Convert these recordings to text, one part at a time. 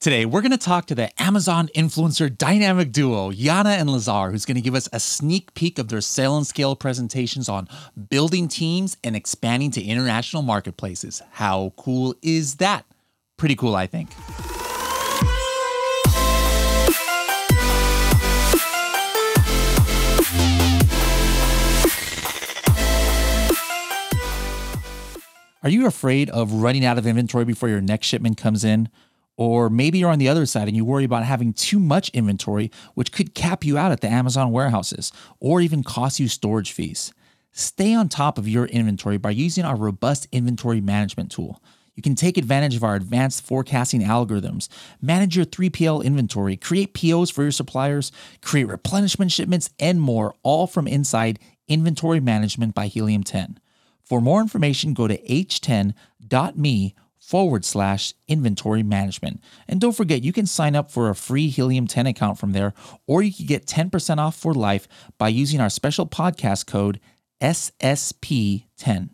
Today, we're going to talk to the Amazon influencer dynamic duo, Yana and Lazar, who's going to give us a sneak peek of their Sell and Scale presentations on building teams and expanding to international marketplaces. How cool is that? Pretty cool, I think. Are you afraid of running out of inventory before your next shipment comes in? Or maybe you're on the other side and you worry about having too much inventory, which could cap you out at the Amazon warehouses or even cost you storage fees. Stay on top of your inventory by using our robust inventory management tool. You can take advantage of our advanced forecasting algorithms, manage your 3PL inventory, create POs for your suppliers, create replenishment shipments, and more, all from inside Inventory Management by Helium 10. For more information, go to h10.me/inventory management. And don't forget, you can sign up for a free Helium 10 account from there, or you can get 10% off for life by using our special podcast code SSP10.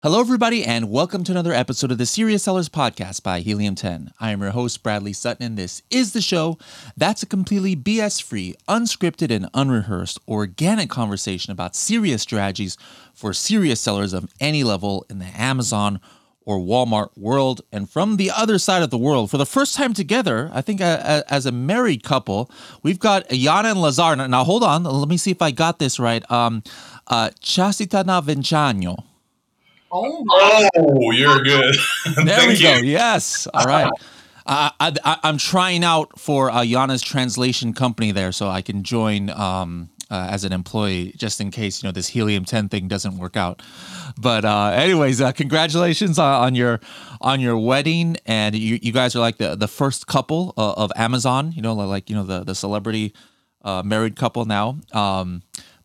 Hello, everybody, and welcome to another episode of the Serious Sellers Podcast by Helium 10. I am your host, Bradley Sutton, and this is the show that's a completely BS-free, unscripted, and unrehearsed organic conversation about serious strategies for serious sellers of any level in the Amazon or Walmart world. And from the other side of the world, for the first time together, I think as a married couple, we've got Yana and Lazar. Now, hold on. Let me see if I got this right. Chasitana Vinciano. Oh, you're good. There we go. Yes. All right. I'm trying out for Yana's translation company there so I can join as an employee, just in case, you know, this Helium 10 thing doesn't work out. But anyways, congratulations on your wedding, and you guys are like the first couple of Amazon, you know, like, you know, the celebrity married couple now.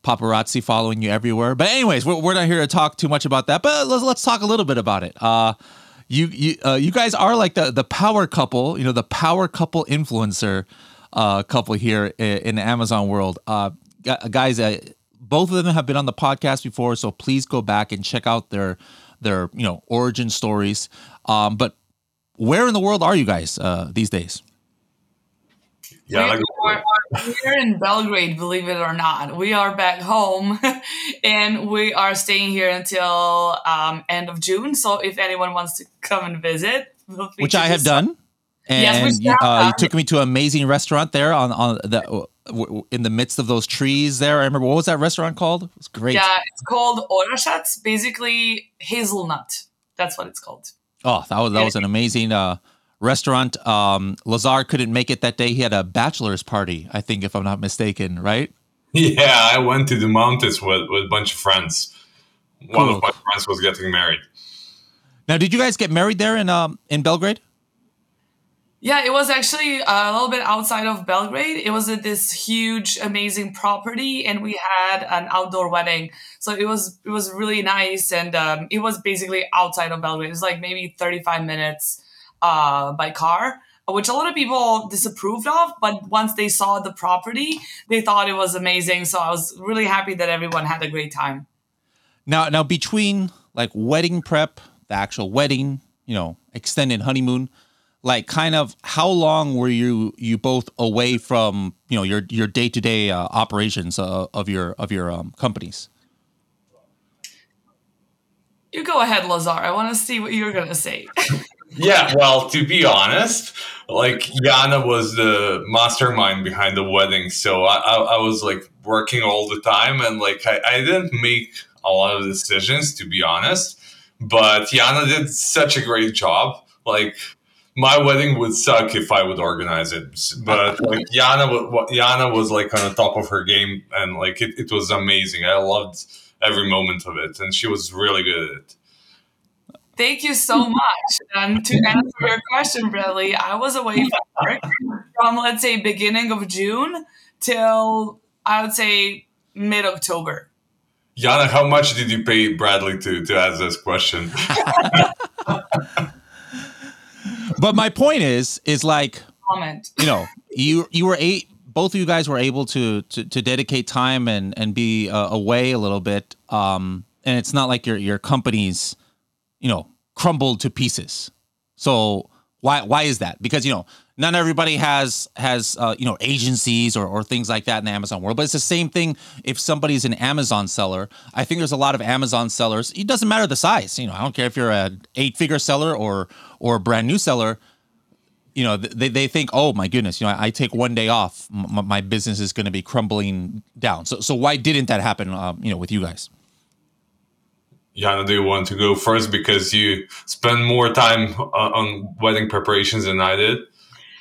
Paparazzi following you everywhere. But anyways, we're not here to talk too much about that. But let's talk a little bit about it. You guys are like the power couple, you know, the power couple influencer couple here in the Amazon world. Guys, both of them have been on the podcast before, so please go back and check out their you know, origin stories. But where in the world are you guys these days? Yeah, we're in Belgrade, believe it or not. We are back home, and we are staying here until end of June. So if anyone wants to come and visit, which I have done, and yes, you took me to an amazing restaurant there in the midst of those trees there. I remember, what was that restaurant called? It was great. Yeah, it's called Oraschatz, basically hazelnut. That's what it's called. Oh, that was an amazing restaurant. Lazar couldn't make it that day. He had a bachelor's party, I think, if I'm not mistaken, right? Yeah, I went to the mountains with a bunch of friends. Cool. One of my friends was getting married. Now, did you guys get married there in Belgrade? Yeah, it was actually a little bit outside of Belgrade. It was at this huge, amazing property, and we had an outdoor wedding. So it was really nice, and it was basically outside of Belgrade. It was like maybe 35 minutes by car, which a lot of people disapproved of. But once they saw the property, they thought it was amazing. So I was really happy that everyone had a great time. Now between like wedding prep, the actual wedding, you know, extended honeymoon, like, kind of, how long were you both away from, you know, your day-to-day operations of your companies? You go ahead, Lazar. I want to see what you're going to say. Yeah, well, to be honest, like, Yana was the mastermind behind the wedding. So I was, like, working all the time. And, like, I didn't make a lot of decisions, to be honest. But Yana did such a great job. Like, my wedding would suck if I would organize it, but like Yana was like on the top of her game, and like it was amazing. I loved every moment of it, and she was really good at it. Thank you so much. And to answer your question, Bradley, I was away from work from, let's say, beginning of June till, I would say, mid-October. Yana, how much did you pay Bradley to ask this question? But my point is like, you know, you were both of you guys were able to dedicate time and be away a little bit. And it's not like your companies, you know, crumbled to pieces. So why is that? Because, you know, Not everybody has agencies or things like that in the Amazon world, but it's the same thing if somebody's an Amazon seller. I think there's a lot of Amazon sellers. It doesn't matter the size. I don't care if you're an 8-figure seller or a brand new seller. They think, oh my goodness, I take one day off, my business is going to be crumbling down. So why didn't that happen? With you guys. Yana, do you want to go first because you spend more time on wedding preparations than I did?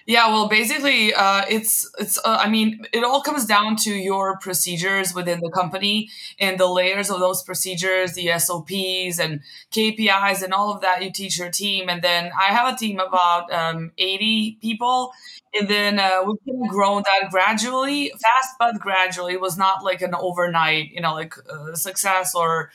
Yeah, well, basically, it all comes down to your procedures within the company and the layers of those procedures, the SOPs and KPIs and all of that you teach your team. And then I have a team about 80 people. And then we've been growing that gradually, fast, but gradually. It was not like an overnight, success or,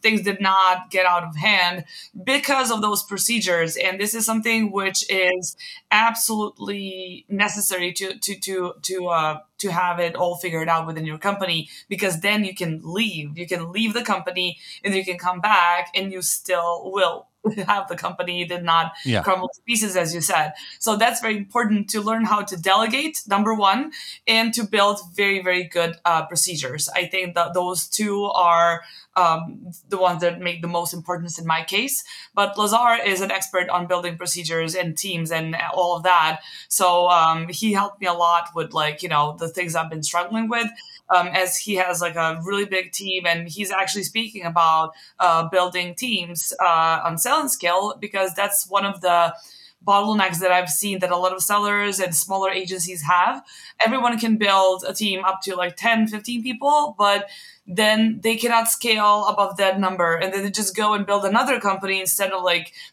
things did not get out of hand because of those procedures. And this is something which is absolutely necessary to have it all figured out within your company, because then you can leave the company and you can come back and you still will have the company did not crumble to pieces, as you said. So that's very important to learn how to delegate, number one, and to build very, very good procedures. I think that those two are the ones that make the most importance in my case. But Lazar is an expert on building procedures and teams and all of that. So he helped me a lot with the things I've been struggling with, as he has a really big team, and he's actually speaking about building teams on Sell and Scale, because that's one of the bottlenecks that I've seen that a lot of sellers and smaller agencies have. Everyone can build a team up to 10, 15 people, but then they cannot scale above that number. And then they just go and build another company instead of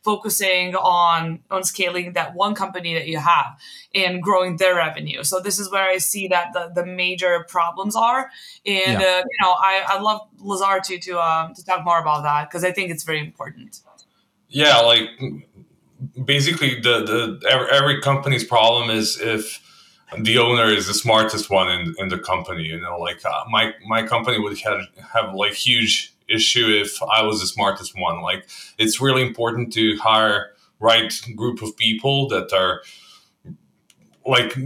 focusing on scaling that one company that you have and growing their revenue. So this is where I see that the major problems are. And, I'd love Lazar to talk more about that, because I think it's very important. Yeah, basically every company's problem is if the owner is the smartest one in the company. My company would have huge issue if I was the smartest one. It's really important to hire right group of people that are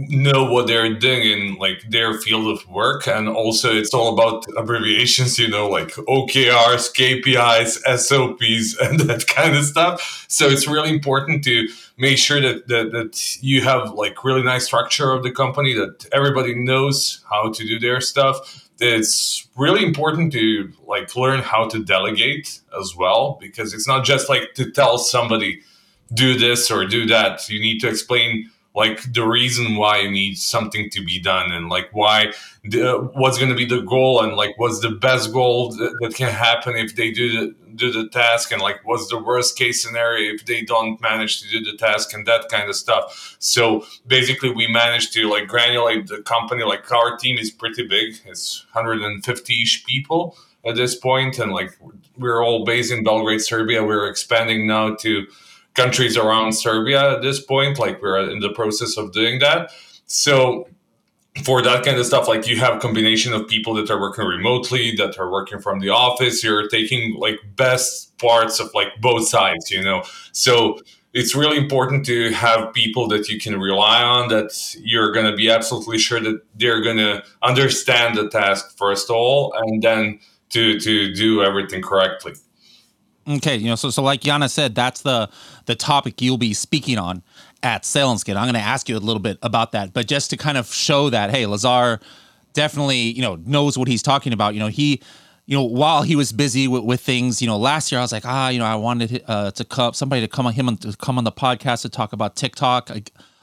know what they're doing in their field of work. And also it's all about abbreviations, OKRs, KPIs, SOPs, and that kind of stuff. So it's really important to make sure that you have really nice structure of the company, that everybody knows how to do their stuff. It's really important to learn how to delegate as well, because it's not just to tell somebody do this or do that. You need to explain the reason why you need something to be done, and why, what's going to be the goal, and what's the best goal that can happen if they do the task, and what's the worst case scenario if they don't manage to do the task, and that kind of stuff. So basically we managed to granulate the company. Our team is pretty big. It's 150-ish people at this point. And we're all based in Belgrade, Serbia. We're expanding now to countries around Serbia at this point, we're in the process of doing that. So for that kind of stuff, you have combination of people that are working remotely, that are working from the office. You're taking best parts of both sides, So it's really important to have people that you can rely on, that you're going to be absolutely sure that they're going to understand the task first of all, and then to do everything correctly. Okay, so like Yana said, that's the topic you'll be speaking on at Sell and Scale. I'm going to ask you a little bit about that, but just to kind of show that, hey, Lazar definitely, knows what he's talking about. He, while he was busy with things, last year I was like, I wanted to come on the podcast to talk about TikTok,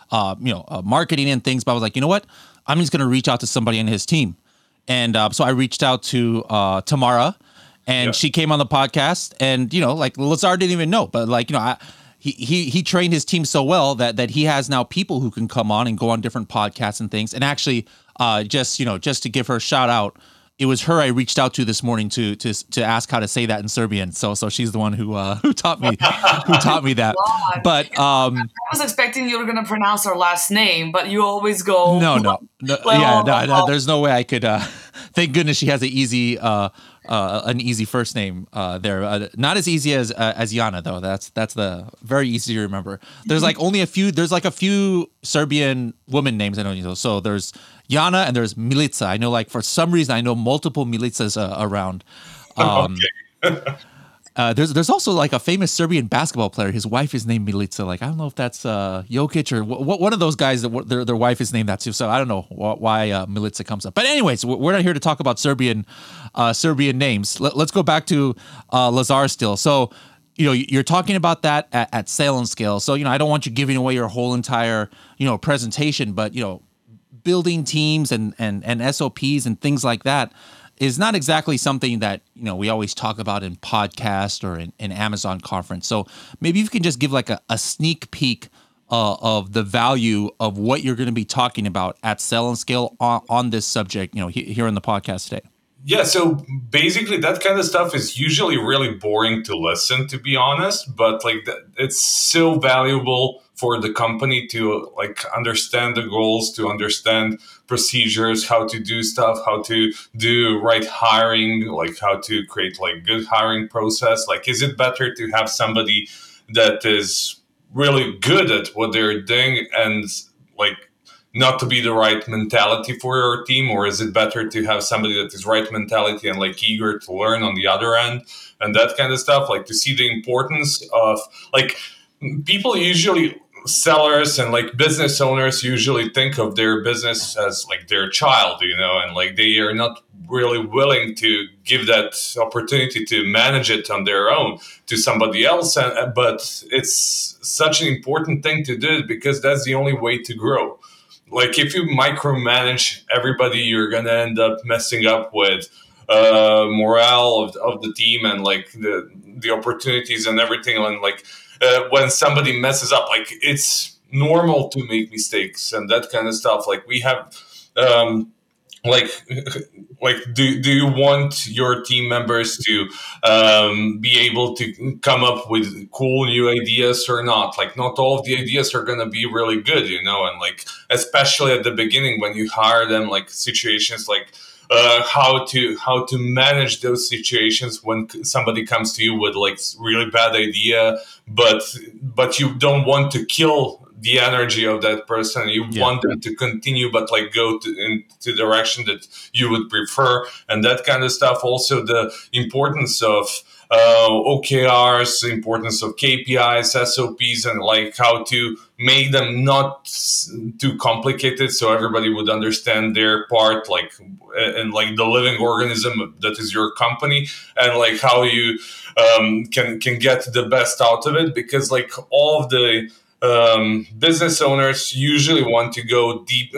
marketing and things. But I was like, you know what? I'm just going to reach out to somebody in his team. And so I reached out to Tamara. And she came on the podcast, and Lazar didn't even know, but he trained his team so well that he has now people who can come on and go on different podcasts and things. And actually, just to give her a shout out, it was her I reached out to this morning to ask how to say that in Serbian. So she's the one who taught me that. But I was expecting you were going to pronounce her last name, but you always go no. There's no way I could. Thank goodness she has an easy an easy first name there. Not as easy as Yana though. That's the very easy to remember. There's like only a few. There's like a few Serbian women names I know. So there's Yana and there's Milica. I know like for some reason I know multiple Milicas around. Okay. There's also like a famous Serbian basketball player. His wife is named Milica. Like I don't know if that's Jokic or one of those guys that their wife is named that too. So I don't know why Milica comes up. But anyways, we're not here to talk about Serbian names. Let's go back to Lazar still. So you know you're talking about that at Sell and Scale. So you know I don't want you giving away your whole entire presentation, but building teams and SOPs and things like that is not exactly something that we always talk about in podcasts or in Amazon conference. So maybe you can just give like a sneak peek of the value of what you're going to be talking about at Sell and Scale on this subject, here on the podcast today. Yeah, so basically that kind of stuff is usually really boring to listen, to be honest, but like it's so valuable for the company to like understand the goals, to understand procedures, how to do stuff, how to do right hiring, like how to create like good hiring process. Like, is it better to have somebody that is really good at what they're doing and like not to be the right mentality for your team, or is it better to have somebody that is right mentality and like eager to learn on the other end and that kind of stuff? Like to see the importance of like people usually, sellers and like business owners usually think of their business as like their child, and like they are not really willing to give that opportunity to manage it on their own to somebody else. But it's such an important thing to do because that's the only way to grow. Like if you micromanage everybody, you're going to end up messing up with morale of the team and like the opportunities and everything. And like when somebody messes up, like it's normal to make mistakes and that kind of stuff. Like we have do you want your team members to be able to come up with cool new ideas or not? Like not all of the ideas are going to be really good, and like especially at the beginning when you hire them, like situations like how to manage those situations when somebody comes to you with like really bad idea, but you don't want to kill the energy of that person. You want them to continue, but like go into direction that you would prefer and that kind of stuff. Also the importance of OKRs, the importance of KPIs, SOPs, and like how to make them not too complicated so everybody would understand their part, like and like the living organism that is your company, and like how you can get the best out of it, because like all of the business owners usually want to go deep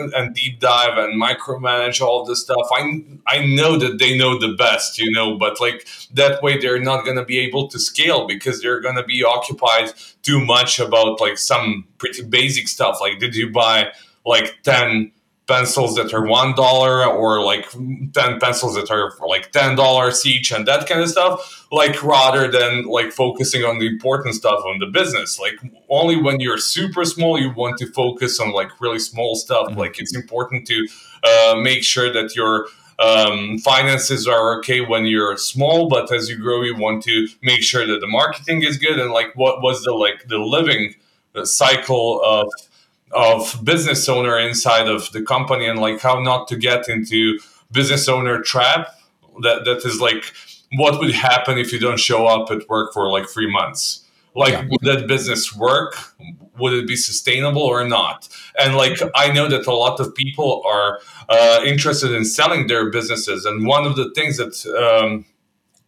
dive and micromanage all this stuff. I know that they know the best, but like that way they're not going to be able to scale because they're going to be occupied too much about like some pretty basic stuff. Like, did you buy like 10 pencils that are $1 or like 10 pencils that are like $10 each and that kind of stuff, like rather than like focusing on the important stuff on the business. Like only when you're super small, you want to focus on like really small stuff. Mm-hmm. Like it's important to make sure that your finances are okay when you're small, but as you grow, you want to make sure that the marketing is good. And like, what was the, like the living cycle of business owner inside of the company, and like how not to get into business owner trap that is like what would happen if you don't show up at work for like 3 months. Like would that business work? Would it be sustainable or not? And like I know that a lot of people are interested in selling their businesses, and one of the things that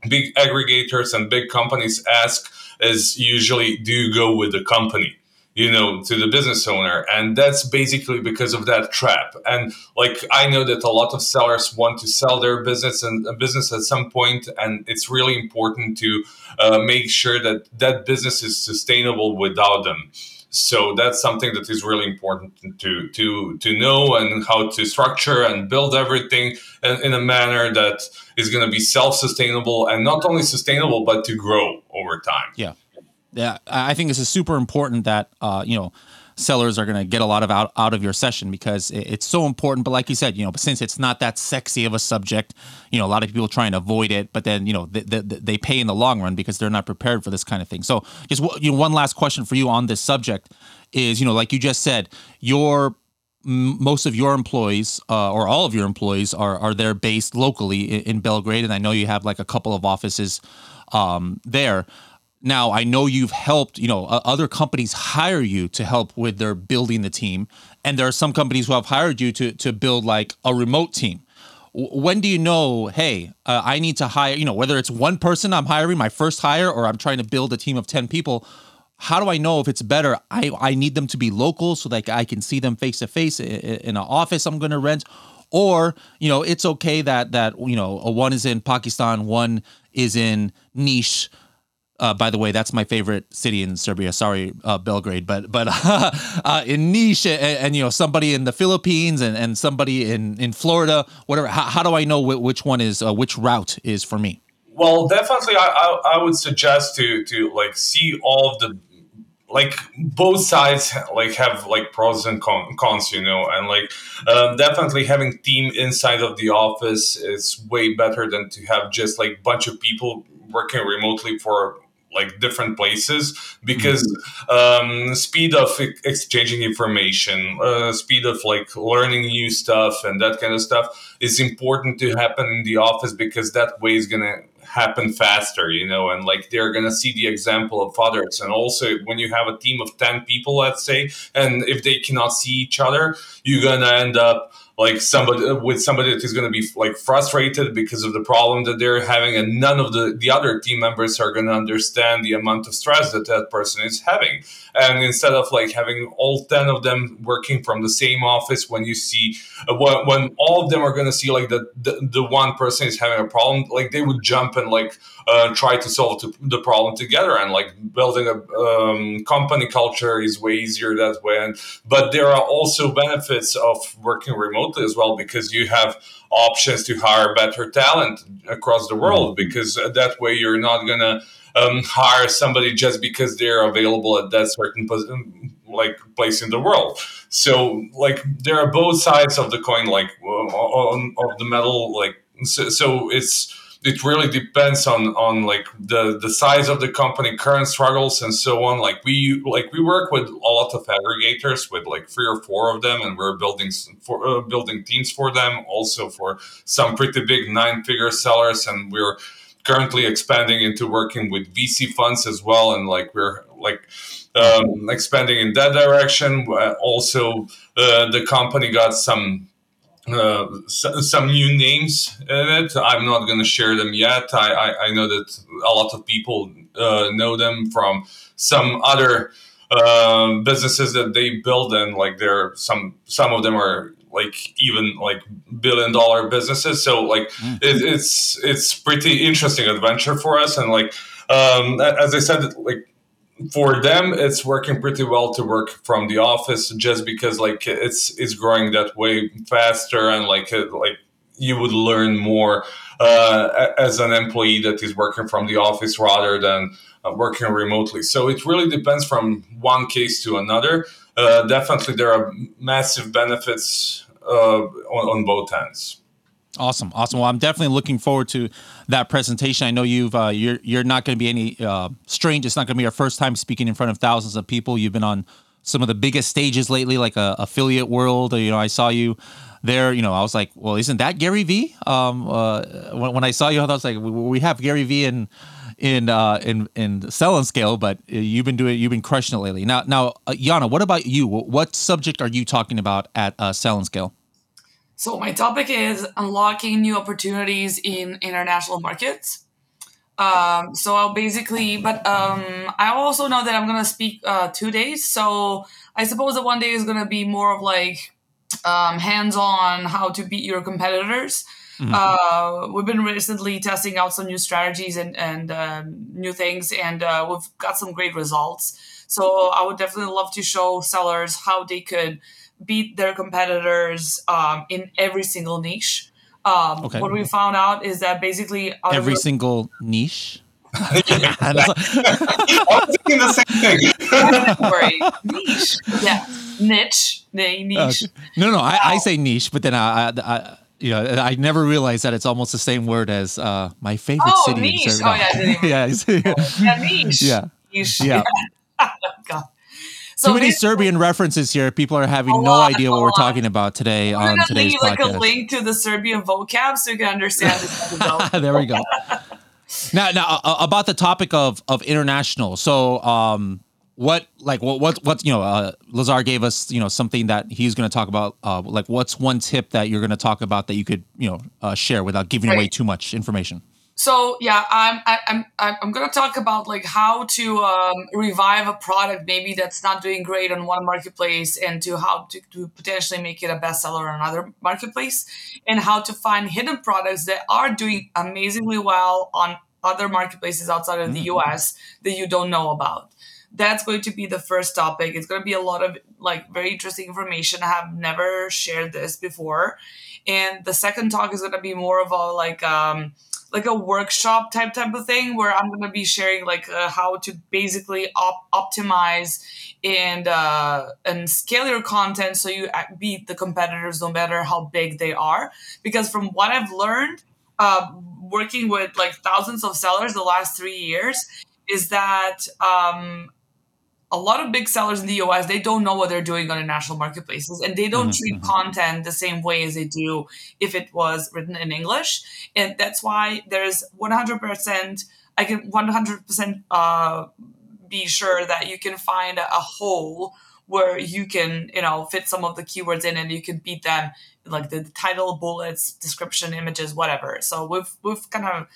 big aggregators and big companies ask is usually, do you go with the company to the business owner? And that's basically because of that trap. And like, I know that a lot of sellers want to sell their business and a business at some point, and it's really important to make sure that business is sustainable without them. So that's something that is really important to know, and how to structure and build everything in a manner that is going to be self-sustainable, and not only sustainable, but to grow over time. Yeah. I think this is super important that sellers are going to get a lot of out of your session, because it's so important. But like you said, you know, since it's not that sexy of a subject, you know, a lot of people try and avoid it, but then, you know, they pay in the long run because they're not prepared for this kind of thing. So just, you know, one last question for you on this subject is, you know, like you just said, most of your employees or all of your employees are there based locally in Belgrade. And I know you have like a couple of offices there. Now, I know you've helped, you know, other companies hire you to help with their building the team. And there are some companies who have hired you to build like a remote team. When do you know, hey, I need to hire, you know, whether it's one person I'm hiring, my first hire, or I'm trying to build a team of 10 people, how do I know if it's better? I need them to be local so that I can see them face to face in an office I'm going to rent. Or, you know, it's okay that you know, one is in Pakistan, one is in Niš. By the way, that's my favorite city in Serbia. Sorry, Belgrade, but in Niš and you know, somebody in the Philippines and somebody in Florida, whatever. How do I know which one is which route is for me? Well, definitely, I would suggest to like see all of the like both sides like have like pros and cons, you know, and like definitely having team inside of the office is way better than to have just like bunch of people working remotely for like different places, because speed of exchanging information, speed of like learning new stuff and that kind of stuff is important to happen in the office, because that way is going to happen faster, you know, and like they're going to see the example of others. And also when you have a team of 10 people, let's say, and if they cannot see each other, you're going to end up like somebody that is going to be like frustrated because of the problem that they're having, and none of the other team members are going to understand the amount of stress that person is having. And instead of like having all 10 of them working from the same office, when you see when all of them are going to see like the one person is having a problem, like they would jump and like try to solve the problem together. And like building a company culture is way easier that way. But there are also benefits of working remotely as well, because you have options to hire better talent across the world, because that way you're not gonna hire somebody just because they're available at that certain like place in the world. So like there are both sides of the coin, like of the metal, like so it really depends on like the size of the company, current struggles, and so on. Like we work with a lot of aggregators, with like 3 or 4 of them, and we're building teams for them. Also for some pretty big 9-figure sellers, and we're currently expanding into working with VC funds as well. And like we're like expanding in that direction. Also, the company got some new names in it. I'm not going to share them yet. I know that a lot of people know them from some other businesses that they build, and like there some of them are like even like $1 billion businesses. So like it's pretty interesting adventure for us. And like as I said, like for them, it's working pretty well to work from the office, just because like it's growing that way faster, and like you would learn more as an employee that is working from the office rather than working remotely. So it really depends from one case to another. Definitely, there are massive benefits on both ends. Awesome. Well, I'm definitely looking forward to that presentation. I know you're not going to be any strange. It's not going to be your first time speaking in front of thousands of people. You've been on some of the biggest stages lately, like Affiliate World. You know, I saw you there. You know, I was like, well, isn't that Gary V? When I saw you, I was like, we have Gary V in Sell and Scale, but you've been crushing it lately. Now, Yana, what about you? What subject are you talking about at Sell and Scale? So my topic is unlocking new opportunities in international markets. So I'll basically, I also know that I'm going to speak 2 days. So I suppose that one day is going to be more of like hands-on how to beat your competitors. We've been recently testing out some new strategies and new things, and we've got some great results. So I would definitely love to show sellers how they could beat their competitors in every single niche. What we found out is that basically... Every single niche? I was thinking the same thing. Don't worry. Niche. Yeah. Niche. Nay, niche. No. I say niche, but then I never realized that it's almost the same word as my favorite city. Niche. In Cerebro. Niche. Yeah. Oh, God. So many Serbian references here. People are having no idea what we're talking about today on today's podcast. We're going to leave a link to the Serbian vocab so you can understand this. There we go. Now, about the topic of international. So, Lazar gave us, something that he's going to talk about. What's one tip that you're going to talk about that you could, share without giving away too much information? So yeah, I'm going to talk about how to revive a product maybe that's not doing great on one marketplace, and to how to potentially make it a bestseller on another marketplace, and how to find hidden products that are doing amazingly well on other marketplaces outside of the US that you don't know about. That's going to be the first topic. It's going to be a lot of very interesting information. I have never shared this before. And the second talk is going to be more of a a workshop type of thing, where I'm going to be sharing how to basically optimize and scale your content so you beat the competitors no matter how big they are. Because from what I've learned working with thousands of sellers the last 3 years is that a lot of big sellers in the US, they don't know what they're doing on international marketplaces, and they don't treat content the same way as they do if it was written in English. And that's why there's 100%, I can 100% be sure that you can find a hole where you can, fit some of the keywords in, and you can beat them, the title, bullets, description, images, whatever. So we've kind of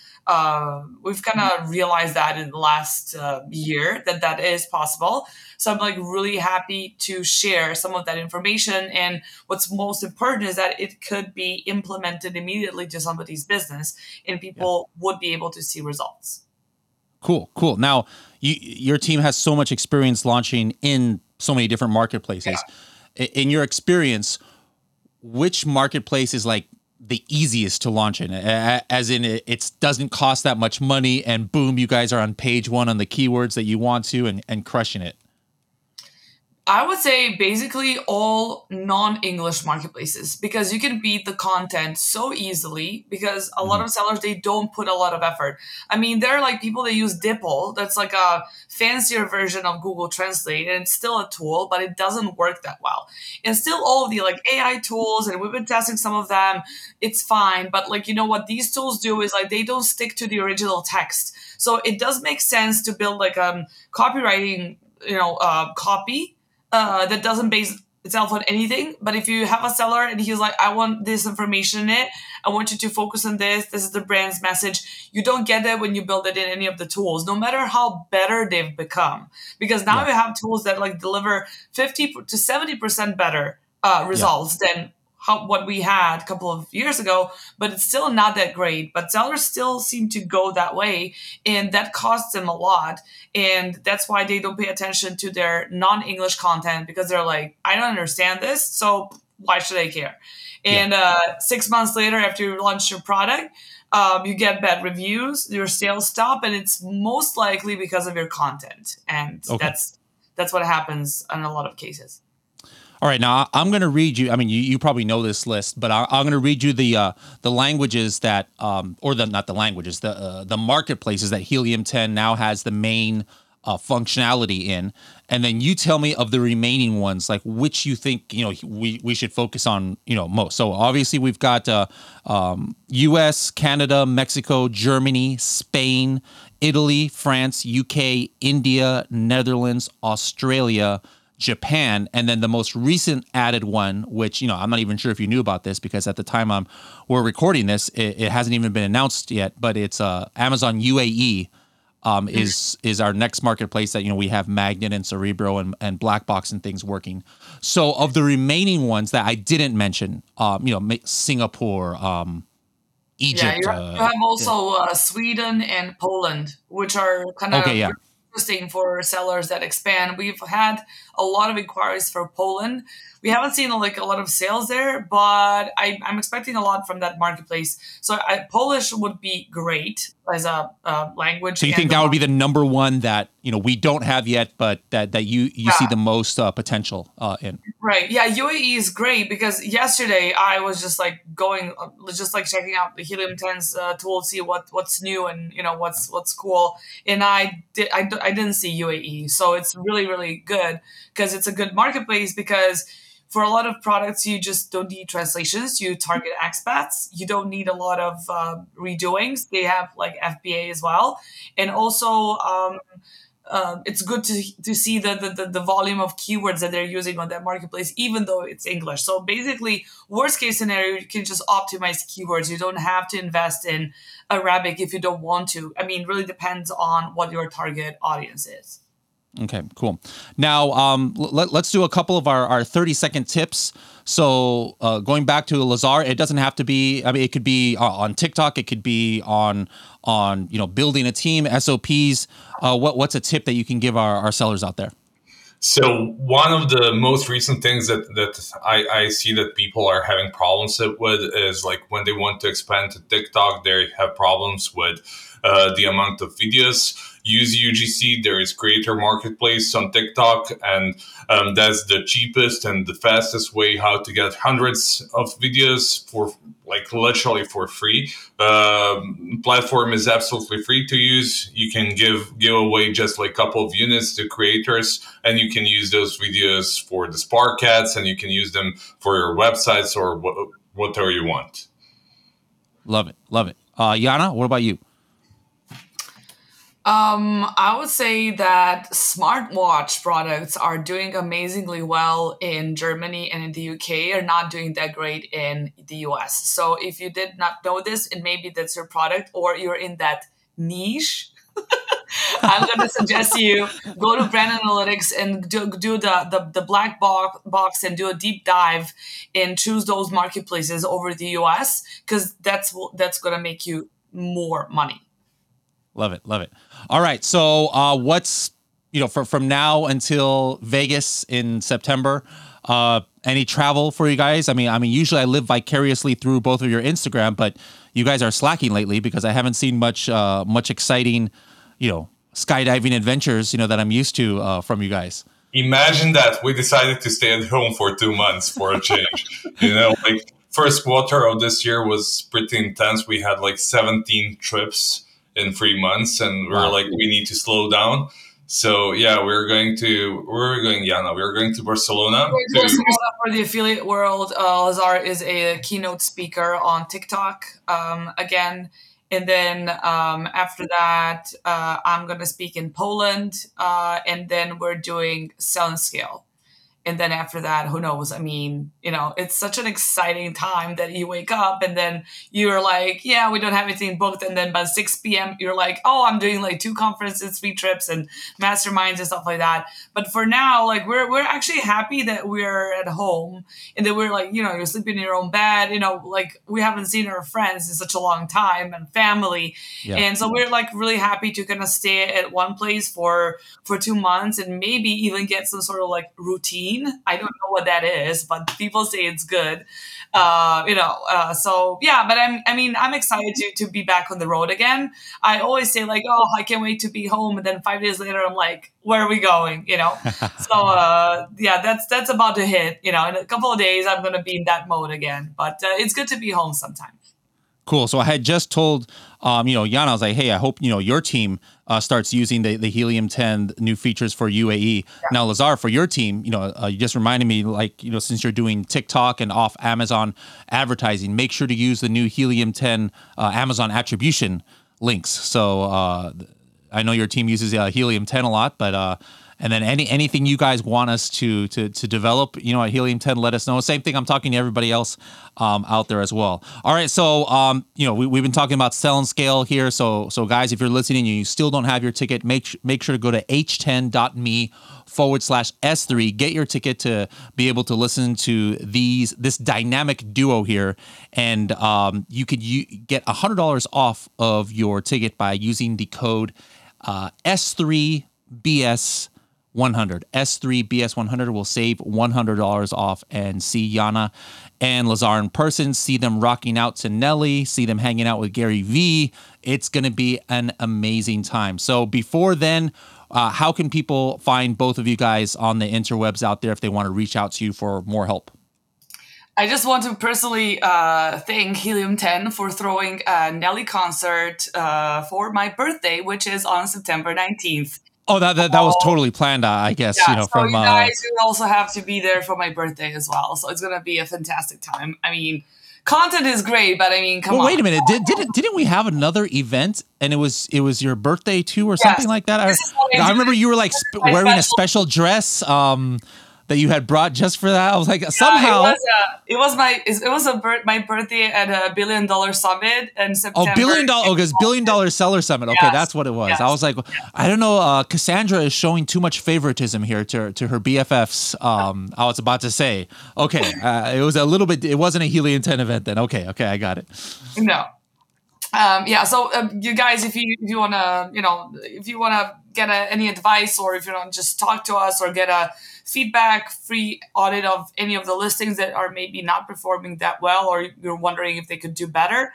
realized that in the last year that is possible. So I'm really happy to share some of that information. And what's most important is that it could be implemented immediately to somebody's business, and people would be able to see results. Cool. Now your team has so much experience launching in so many different marketplaces. Yeah. In your experience, which marketplace is the easiest to launch in? As in, it doesn't cost that much money, and boom, you guys are on page one on the keywords that you want to, and crushing it. I would say basically all non-English marketplaces, because you can beat the content so easily, because a lot of sellers, they don't put a lot of effort. I mean, there are people that use Dipple. That's a fancier version of Google Translate, and it's still a tool, but it doesn't work that well. And still all of the AI tools, and we've been testing some of them, it's fine. But what these tools do is they don't stick to the original text. So it does make sense to build copywriting, copy. That doesn't base itself on anything. But if you have a seller and he's I want this information in it. I want you to focus on this. This is the brand's message. You don't get that when you build it in any of the tools, no matter how better they've become. Because now you have tools that deliver 50 to 70% better results than what we had a couple of years ago, but it's still not that great. But sellers still seem to go that way, and that costs them a lot. And that's why they don't pay attention to their non-English content, because they're I don't understand this, so why should I care? And 6 months later, after you launch your product, you get bad reviews, your sales stop, and it's most likely because of your content. And that's what happens in a lot of cases. All right, now I'm going to read you. I mean, you probably know this list, but I'm going to read you the languages that, the marketplaces that Helium 10 now has the main functionality in, and then you tell me of the remaining ones, which you think we should focus on, most. So obviously we've got U.S., Canada, Mexico, Germany, Spain, Italy, France, UK, India, Netherlands, Australia, Japan, and then the most recent added one, which I'm not even sure if you knew about this, because at the time we're recording this, it hasn't even been announced yet. But it's Amazon UAE is our next marketplace that we have Magnet and Cerebro and Blackbox and things working. So of the remaining ones that I didn't mention, Singapore, Egypt, you have also Sweden and Poland, which are kind of interesting for sellers that expand. We've had a lot of inquiries for Poland. We haven't seen a lot of sales there, but I'm expecting a lot from that marketplace. So Polish would be great. language. So you think that would be the number one that, you know, we don't have yet, but that you see the most potential in? Right. Yeah. UAE is great because yesterday I was just like going, just like checking out the Helium 10's tool, see what's new and, you know, what's cool. And I didn't see UAE. So it's really, really good because it's a good marketplace because for a lot of products, you just don't need translations. You target expats. You don't need a lot of redoings. They have like FBA as well. And also, it's good to see the volume of keywords that they're using on that marketplace, even though it's English. So basically, worst case scenario, you can just optimize keywords. You don't have to invest in Arabic if you don't want to. I mean, really depends on what your target audience is. Okay, cool. Now, let's do a couple of our 30-second tips. So going back to Lazar, it doesn't have to be, I mean, it could be on TikTok. It could be on you know, building a team, SOPs. What's a tip that you can give our sellers out there? So one of the most recent things that I see that people are having problems with is like when they want to expand to TikTok, they have problems with the amount of videos. Use UGC. There is Creator Marketplace on TikTok, and that's the cheapest and the fastest way how to get hundreds of videos for like literally for free. Platform is absolutely free to use. You can give away just like a couple of units to creators, and you can use those videos for the Spark ads, and you can use them for your websites or whatever you want. Love it, love it. Yana, what about you? I would say that smartwatch products are doing amazingly well in Germany and in the UK are not doing that great in the US. So if you did not know this, and maybe that's your product or you're in that niche, I'm going to suggest you go to Brand Analytics and do the Blackbox and do a deep dive and choose those marketplaces over the US because that's going to make you more money. Love it. Love it. All right. So what's, you know, from now until Vegas in September, any travel for you guys? I mean, usually I live vicariously through both of your Instagram, but you guys are slacking lately because I haven't seen much exciting, you know, skydiving adventures, you know, that I'm used to from you guys. Imagine that we decided to stay at home for 2 months for a change, you know, like first quarter of this year was pretty intense. We had like 17 trips in 3 months, and we're like, we need to slow down. So yeah, we're going to Barcelona. We're going to for the Affiliate World. Lazar is a keynote speaker on TikTok again. And then after that, I'm going to speak in Poland. And then we're doing Sell and Scale. And then after that, who knows? I mean, you know, it's such an exciting time that you wake up and then you're like, yeah, we don't have anything booked. And then by 6 p.m., you're like, oh, I'm doing like 2 conferences, 3 trips and masterminds and stuff like that. But for now, like we're actually happy that we're at home and that we're like, you know, you're sleeping in your own bed. You know, like we haven't seen our friends in such a long time and family. Yeah. And so we're like really happy to kind of stay at one place for 2 months and maybe even get some sort of like routine. I don't know what that is, but people say it's good, you know. So yeah, but I'm excited to be back on the road again. I always say like, oh, I can't wait to be home, and then 5 days later, I'm like, where are we going? You know. So yeah, that's about to hit. You know, in a couple of days, I'm gonna be in that mode again. But it's good to be home sometimes. Cool. So I had just told, you know, Yana, I was like, hey, I hope, you know, your team starts using the Helium 10 new features for UAE. Yeah. Now, Lazar, for your team, you know, you just reminded me, like, you know, since you're doing TikTok and off Amazon advertising, make sure to use the new Helium 10 Amazon attribution links. So I know your team uses Helium 10 a lot, but and then anything you guys want us to develop, you know, at Helium 10, let us know. Same thing, I'm talking to everybody else out there as well. All right, so, you know, we've been talking about Sell and Scale here. So guys, if you're listening and you still don't have your ticket, make sure to go to h10.me/S3. Get your ticket to be able to listen to this dynamic duo here. And you could get $100 off of your ticket by using the code S3BS. 100. S3BS100 will save $100 off and see Yana and Lazar in person. See them rocking out to Nelly. See them hanging out with Gary V. It's going to be an amazing time. So before then, how can people find both of you guys on the interwebs out there if they want to reach out to you for more help? I just want to personally thank Helium 10 for throwing a Nelly concert for my birthday, which is on September 19th. Oh, that was totally planned, I guess. Yeah, you know, so from, you guys will also have to be there for my birthday as well. So it's going to be a fantastic time. I mean, content is great, but I mean, come on. Well, wait a minute. Didn't we have another event and it was your birthday too or something like that? I remember you were like wearing a special dress. That you had brought just for that. I was like, somehow it was my birthday at a $1 billion summit in September. Because $1 billion seller summit. Okay, that's what it was. Yes. I was like, I don't know. Cassandra is showing too much favoritism here to her BFFs. I was about to say, okay, it was a little bit. It wasn't a Helium 10 event then. Okay, I got it. No. So you guys, if you want to get any advice, or if you don't, just talk to us or get a feedback, free audit of any of the listings that are maybe not performing that well, or you're wondering if they could do better,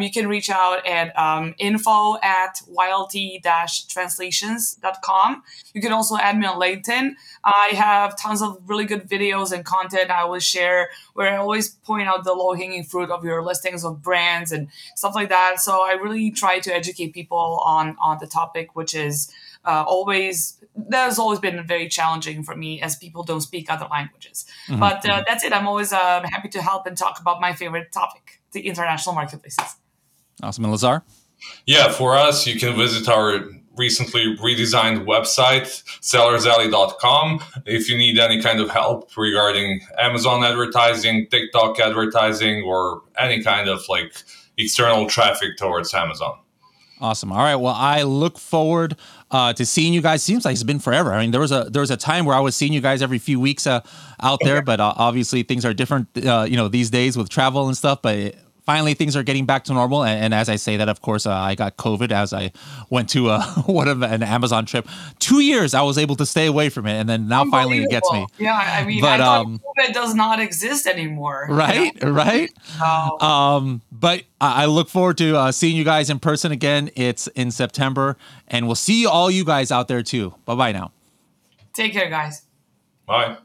you can reach out at info@wildt-translations.com. You can also add me on LinkedIn. I have tons of really good videos and content I will share, where I always point out the low-hanging fruit of your listings of brands and stuff like that. So I really try to educate people on the topic, which is that has always been very challenging for me, as people don't speak other languages. Mm-hmm. But that's it. I'm always happy to help and talk about my favorite topic, the international marketplaces. Awesome. And Lazar? Yeah, for us, you can visit our recently redesigned website, sellersalley.com. If you need any kind of help regarding Amazon advertising, TikTok advertising, or any kind of like external traffic towards Amazon. Awesome. All right. Well, I look forward to seeing you guys. Seems like it's been forever. I mean, there was a time where I was seeing you guys every few weeks out there, but obviously things are different, these days with travel and stuff. But finally, things are getting back to normal. And as I say that, of course, I got COVID as I went to an Amazon trip. 2 years I was able to stay away from it, and then now finally it gets me. Yeah, I mean, but, I thought COVID does not exist anymore. Right, you know? Right. Oh. But I look forward to seeing you guys in person again. It's in September, and we'll see all you guys out there too. Bye-bye now. Take care, guys. Bye.